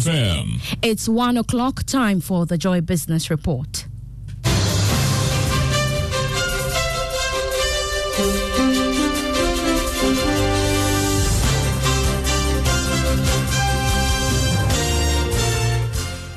FM. It's 1 o'clock, time for the Joy Business Report.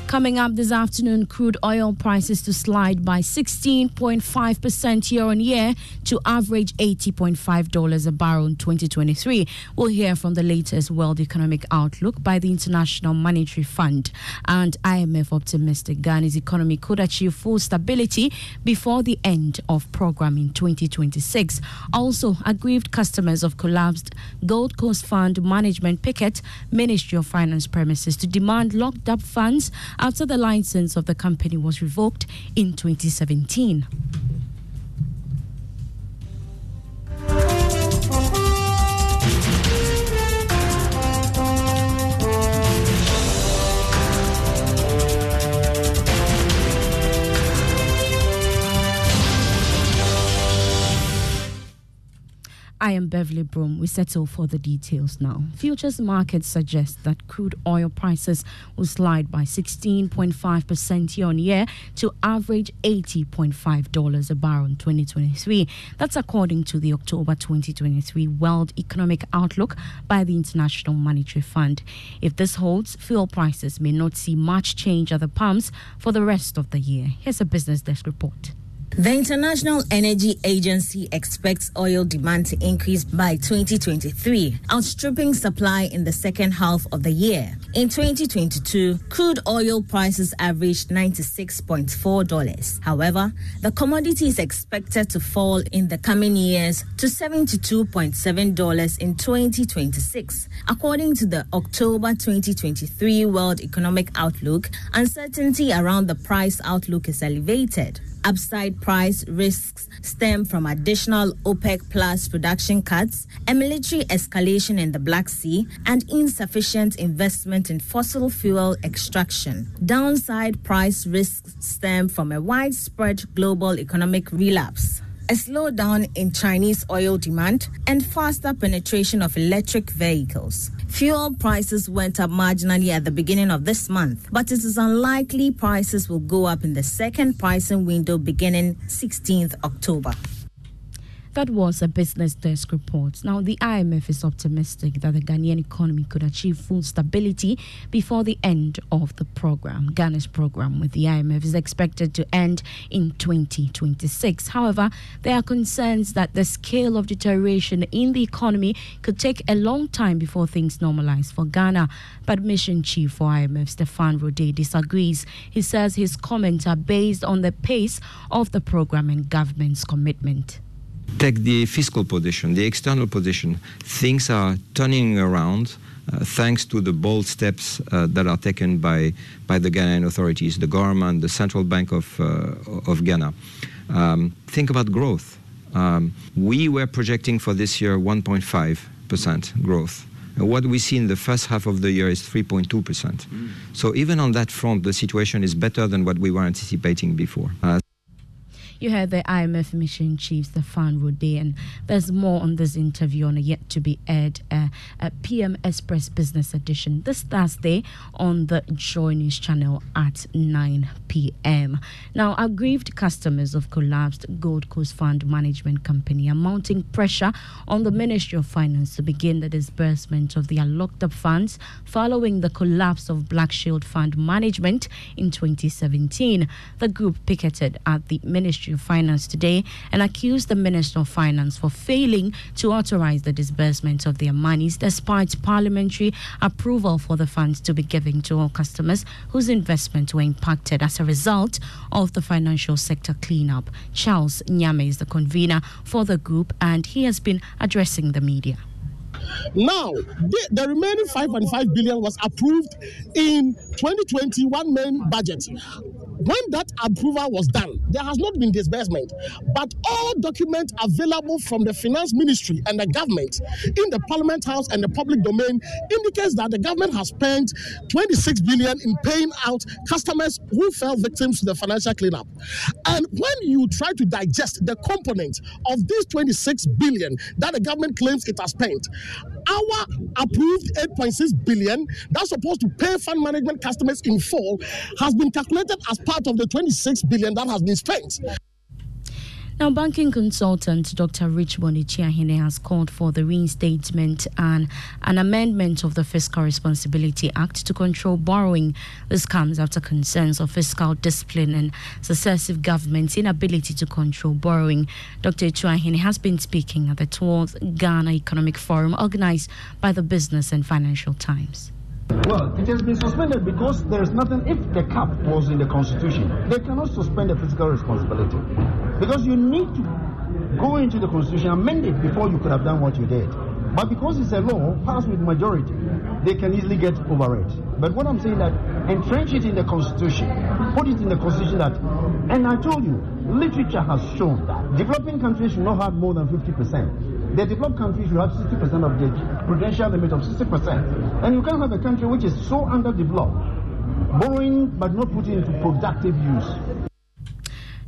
Coming up this afternoon, crude oil prices to slide by 16.5% year-on-year to average $80.5 a barrel in 2023. We'll hear from the latest world economic outlook by the International Monetary Fund. And IMF optimistic Ghana's economy could achieve full stability before the end of program in 2026. Also, aggrieved customers of collapsed Gold Coast Fund Management picket Ministry of Finance premises to demand locked-up funds after the license of the company was revoked in 2017. I am Beverly Broom. We settle for the details now. Futures markets suggest that crude oil prices will slide by 16.5% year-on-year to average $80.5 a barrel in 2023. That's according to the October 2023 World Economic Outlook by the International Monetary Fund. If this holds, fuel prices may not see much change at the pumps for the rest of the year. Here's a Business Desk report. The International Energy Agency expects oil demand to increase by 2023, outstripping supply in the second half of the year. In 2022, crude oil prices averaged $96.4. However, the commodity is expected to fall in the coming years to $72.7 in 2026. According to the October 2023 World Economic Outlook, uncertainty around the price outlook is elevated. Upside price risks stem from additional OPEC plus production cuts and military escalation in the Black Sea and insufficient investment in fossil fuel extraction. Downside price risks stem from a widespread global economic relapse, a slowdown in Chinese oil demand, and faster penetration of electric vehicles. Fuel prices went up marginally at the beginning of this month, but it is unlikely prices will go up in the second pricing window beginning 16th October. That was a Business Desk report. Now, the IMF is optimistic that the Ghanaian economy could achieve full stability before the end of the program. Ghana's program with the IMF is expected to end in 2026. However, there are concerns that the scale of deterioration in the economy could take a long time before things normalize for Ghana. But Mission Chief for IMF, Stephan Roudet, disagrees. He says his comments are based on the pace of the program and government's commitment. Take the fiscal position, the external position. Things are turning around thanks to the bold steps that are taken by the Ghanaian authorities, the government, the Central Bank of Ghana. Think about growth. We were projecting for this year 1.5% growth. What we see in the first half of the year is 3.2%. So even on that front, the situation is better than what we were anticipating before. You heard the IMF Mission Chief, Stephan Roudet, and there's more on this interview on a yet-to-be-aired PM Express Business Edition this Thursday on the Joy News channel at 9 p.m. Now, aggrieved customers of collapsed Gold Coast Fund Management Company are mounting pressure on the Ministry of Finance to begin the disbursement of their locked-up funds following the collapse of Black Shield Fund Management in 2017. The group picketed at the Ministry of Finance today and accused the Minister of Finance for failing to authorize the disbursement of their monies despite parliamentary approval for the funds to be given to all customers whose investments were impacted as a result of the financial sector cleanup. Charles Nyame is the convener for the group and he has been addressing the media. Now, the remaining 5.5 billion was approved in 2021 main budget, when that approval was done, there has not been disbursement. But all documents available from the Finance Ministry and the government in the Parliament House and the public domain indicates that the government has spent 26 billion in paying out customers who fell victims to the financial cleanup. And when you try to digest the component of this 26 billion that the government claims it has spent, our approved 8.6 billion that's supposed to pay fund management customers in full has been calculated as part of the 26 billion that has been spent. Now, banking consultant Dr. Richmond Atuahene has called for the reinstatement and an amendment of the Fiscal Responsibility Act to control borrowing. This comes after concerns of fiscal discipline and successive governments' inability to control borrowing. Dr. Atuahene has been speaking at the 12th Ghana Economic Forum organized by the Business and Financial Times. Well, it has been suspended because there is nothing. If the cap was in the Constitution, they cannot suspend the fiscal responsibility, because you need to go into the Constitution, amend it before you could have done what you did. But because it's a law passed with majority, they can easily get over it. But what I'm saying, that entrench it in the Constitution, put it in the Constitution that, and I told you, literature has shown that developing countries should not have more than 50%. The developed countries should have 60% of the prudential limit of 60%. And you can't have a country which is so underdeveloped, borrowing but not putting into productive use.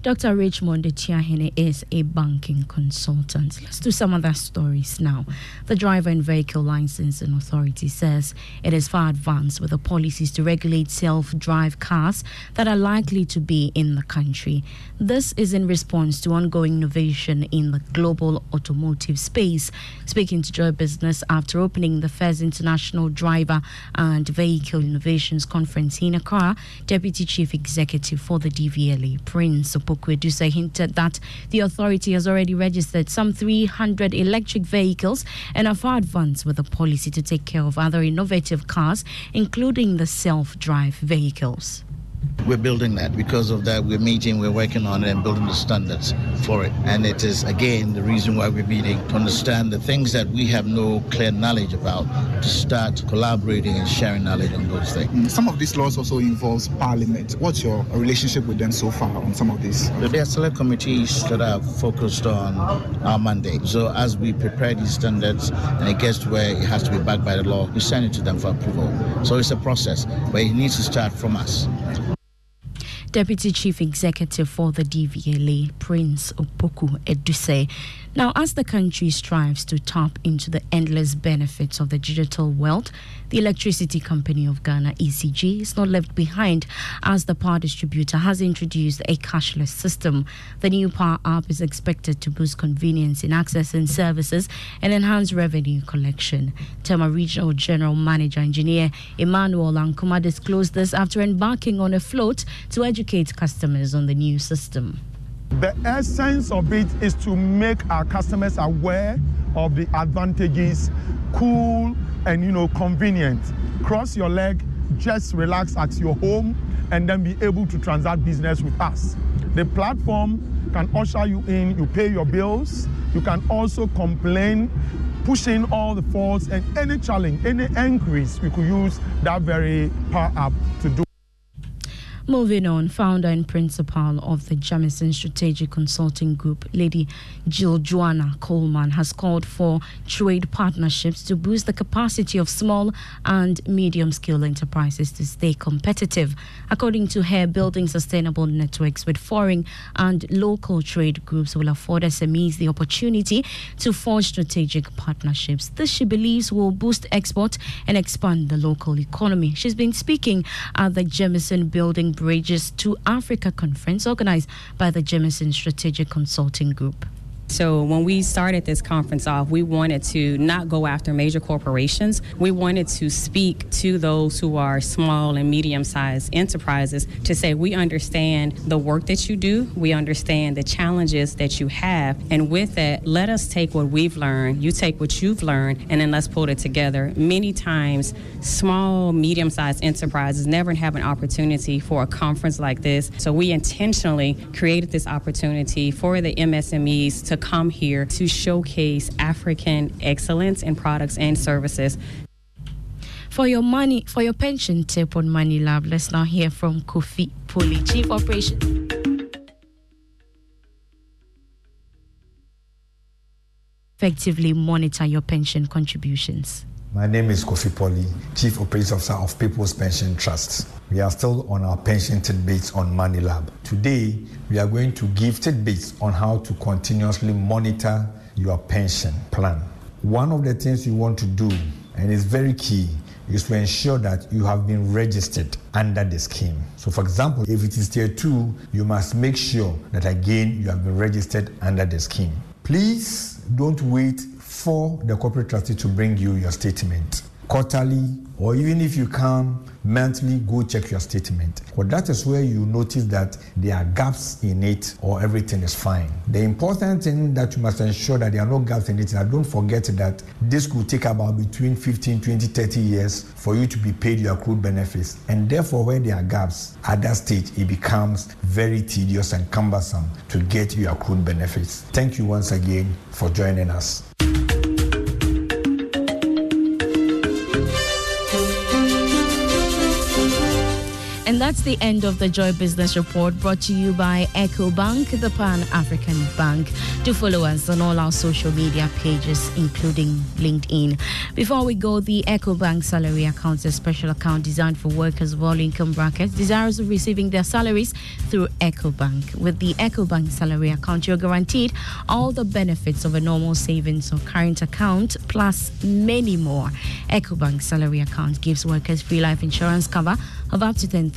Dr. Richmond Atuahene is a banking consultant. Let's do some other stories now. The Driver and Vehicle Licensing Authority says it is far advanced with the policies to regulate self-drive cars that are likely to be in the country. This is in response to ongoing innovation in the global automotive space. Speaking to Joy Business after opening the first International Driver and Vehicle Innovations Conference in Accra, Deputy Chief Executive for the DVLA, Prince Opoku Edusei, hinted that the authority has already registered some 300 electric vehicles and are far advanced with a policy to take care of other innovative cars, including the self-drive vehicles. We're building that. Because of that, we're working on it and building the standards for it. And it is, again, the reason why we're meeting, to understand the things that we have no clear knowledge about, to start collaborating and sharing knowledge on those things. Some of these laws also involves Parliament. What's your relationship with them so far on some of these? There are select committees that are focused on our mandate. So as we prepare these standards and it gets to where it has to be backed by the law, we send it to them for approval. So it's a process, but it needs to start from us. Deputy Chief Executive for the DVLA, Prince Opoku Edusei. Now, as the country strives to tap into the endless benefits of the digital world, the Electricity Company of Ghana, ECG, is not left behind, as the power distributor has introduced a cashless system. The new power app is expected to boost convenience in accessing services and enhance revenue collection. Tema Regional General Manager Engineer Emmanuel Ankomah disclosed this after embarking on a float to educate customers on the new system. The essence of it is to make our customers aware of the advantages, cool and, convenient. Cross your leg, just relax at your home, and then be able to transact business with us. The platform can usher you in, you pay your bills, you can also complain, push in all the faults and any challenge, any inquiries, we could use that very power app to do. Moving on, founder and principal of the Jemison Strategic Consulting Group, Lady Jill Joanna Coleman, has called for trade partnerships to boost the capacity of small and medium-scale enterprises to stay competitive. According to her, building sustainable networks with foreign and local trade groups will afford SMEs the opportunity to forge strategic partnerships. This, she believes, will boost export and expand the local economy. She's been speaking at the Jemison Building Bridges to Africa conference organized by the Jemison Strategic Consulting Group. So when we started this conference off, we wanted to not go after major corporations. We wanted to speak to those who are small and medium-sized enterprises to say, we understand the work that you do. We understand the challenges that you have. And with that, let us take what we've learned. You take what you've learned, and then let's pull it together. Many times, small, medium-sized enterprises never have an opportunity for a conference like this. So we intentionally created this opportunity for the MSMEs to come here to showcase African excellence in products and services. for your money, for your pension tip on MoneyLab. Let's now hear from Kofi Poli, Chief Operations. Effectively monitor your pension contributions. My name is Kofi Poli, Chief Operations Officer of People's Pension Trust. We are still on our pension tidbits on MoneyLab. Today, we are going to give tidbits on how to continuously monitor your pension plan. One of the things you want to do, and it's very key, is to ensure that you have been registered under the scheme. So for example, if it is tier 2, you must make sure that again, you have been registered under the scheme. Please don't wait for the corporate trustee to bring you your statement. Quarterly, or even if you can, monthly, go check your statement. But that is where you notice that there are gaps in it or everything is fine. The important thing that you must ensure that there are no gaps in it, and don't forget that this could take about between 15, 20, 30 years for you to be paid your accrued benefits. And therefore, when there are gaps, at that stage, it becomes very tedious and cumbersome to get your accrued benefits. Thank you once again for joining us. And that's the end of the Joy Business Report, brought to you by Ecobank, the Pan-African Bank. Do follow us on all our social media pages, including LinkedIn. Before we go, the Ecobank salary account is a special account designed for workers of all income brackets desirous of receiving their salaries through Ecobank. With the Ecobank salary account, you're guaranteed all the benefits of a normal savings or current account, plus many more. Ecobank salary account gives workers free life insurance cover of up to 10,000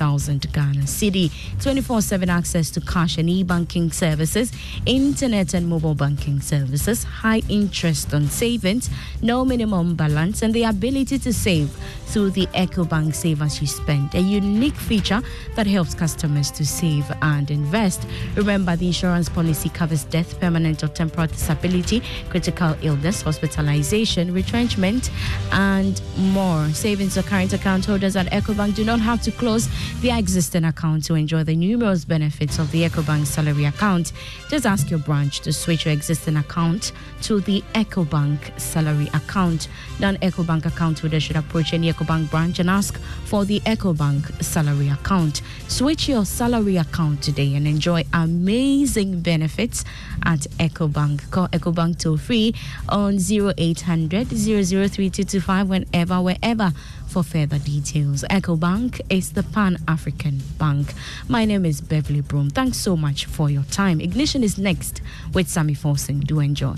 Ghana cedi, 24/7 access to cash and e-banking services, internet and mobile banking services, high interest on savings, no minimum balance, and the ability to save through the Ecobank Save As You Spend, a unique feature that helps customers to save and invest. Remember, the insurance policy covers death, permanent or temporary disability, critical illness, hospitalization, retrenchment, and more. Savings or current account holders at Ecobank do not have to close their existing account to enjoy the numerous benefits of the Ecobank salary account. Just ask your branch to switch your existing account to the Ecobank salary account. Non-Ecobank account holders should approach any Ecobank branch and ask for the Ecobank salary account. Switch your salary account today and enjoy amazing benefits at Ecobank. Call Ecobank toll free on 0800 003225 whenever, wherever, for further details. Ecobank is the Pan-African Bank. My name is Beverly Broom. Thanks so much for your time. Ignition is next with Sammy Forson. Do enjoy.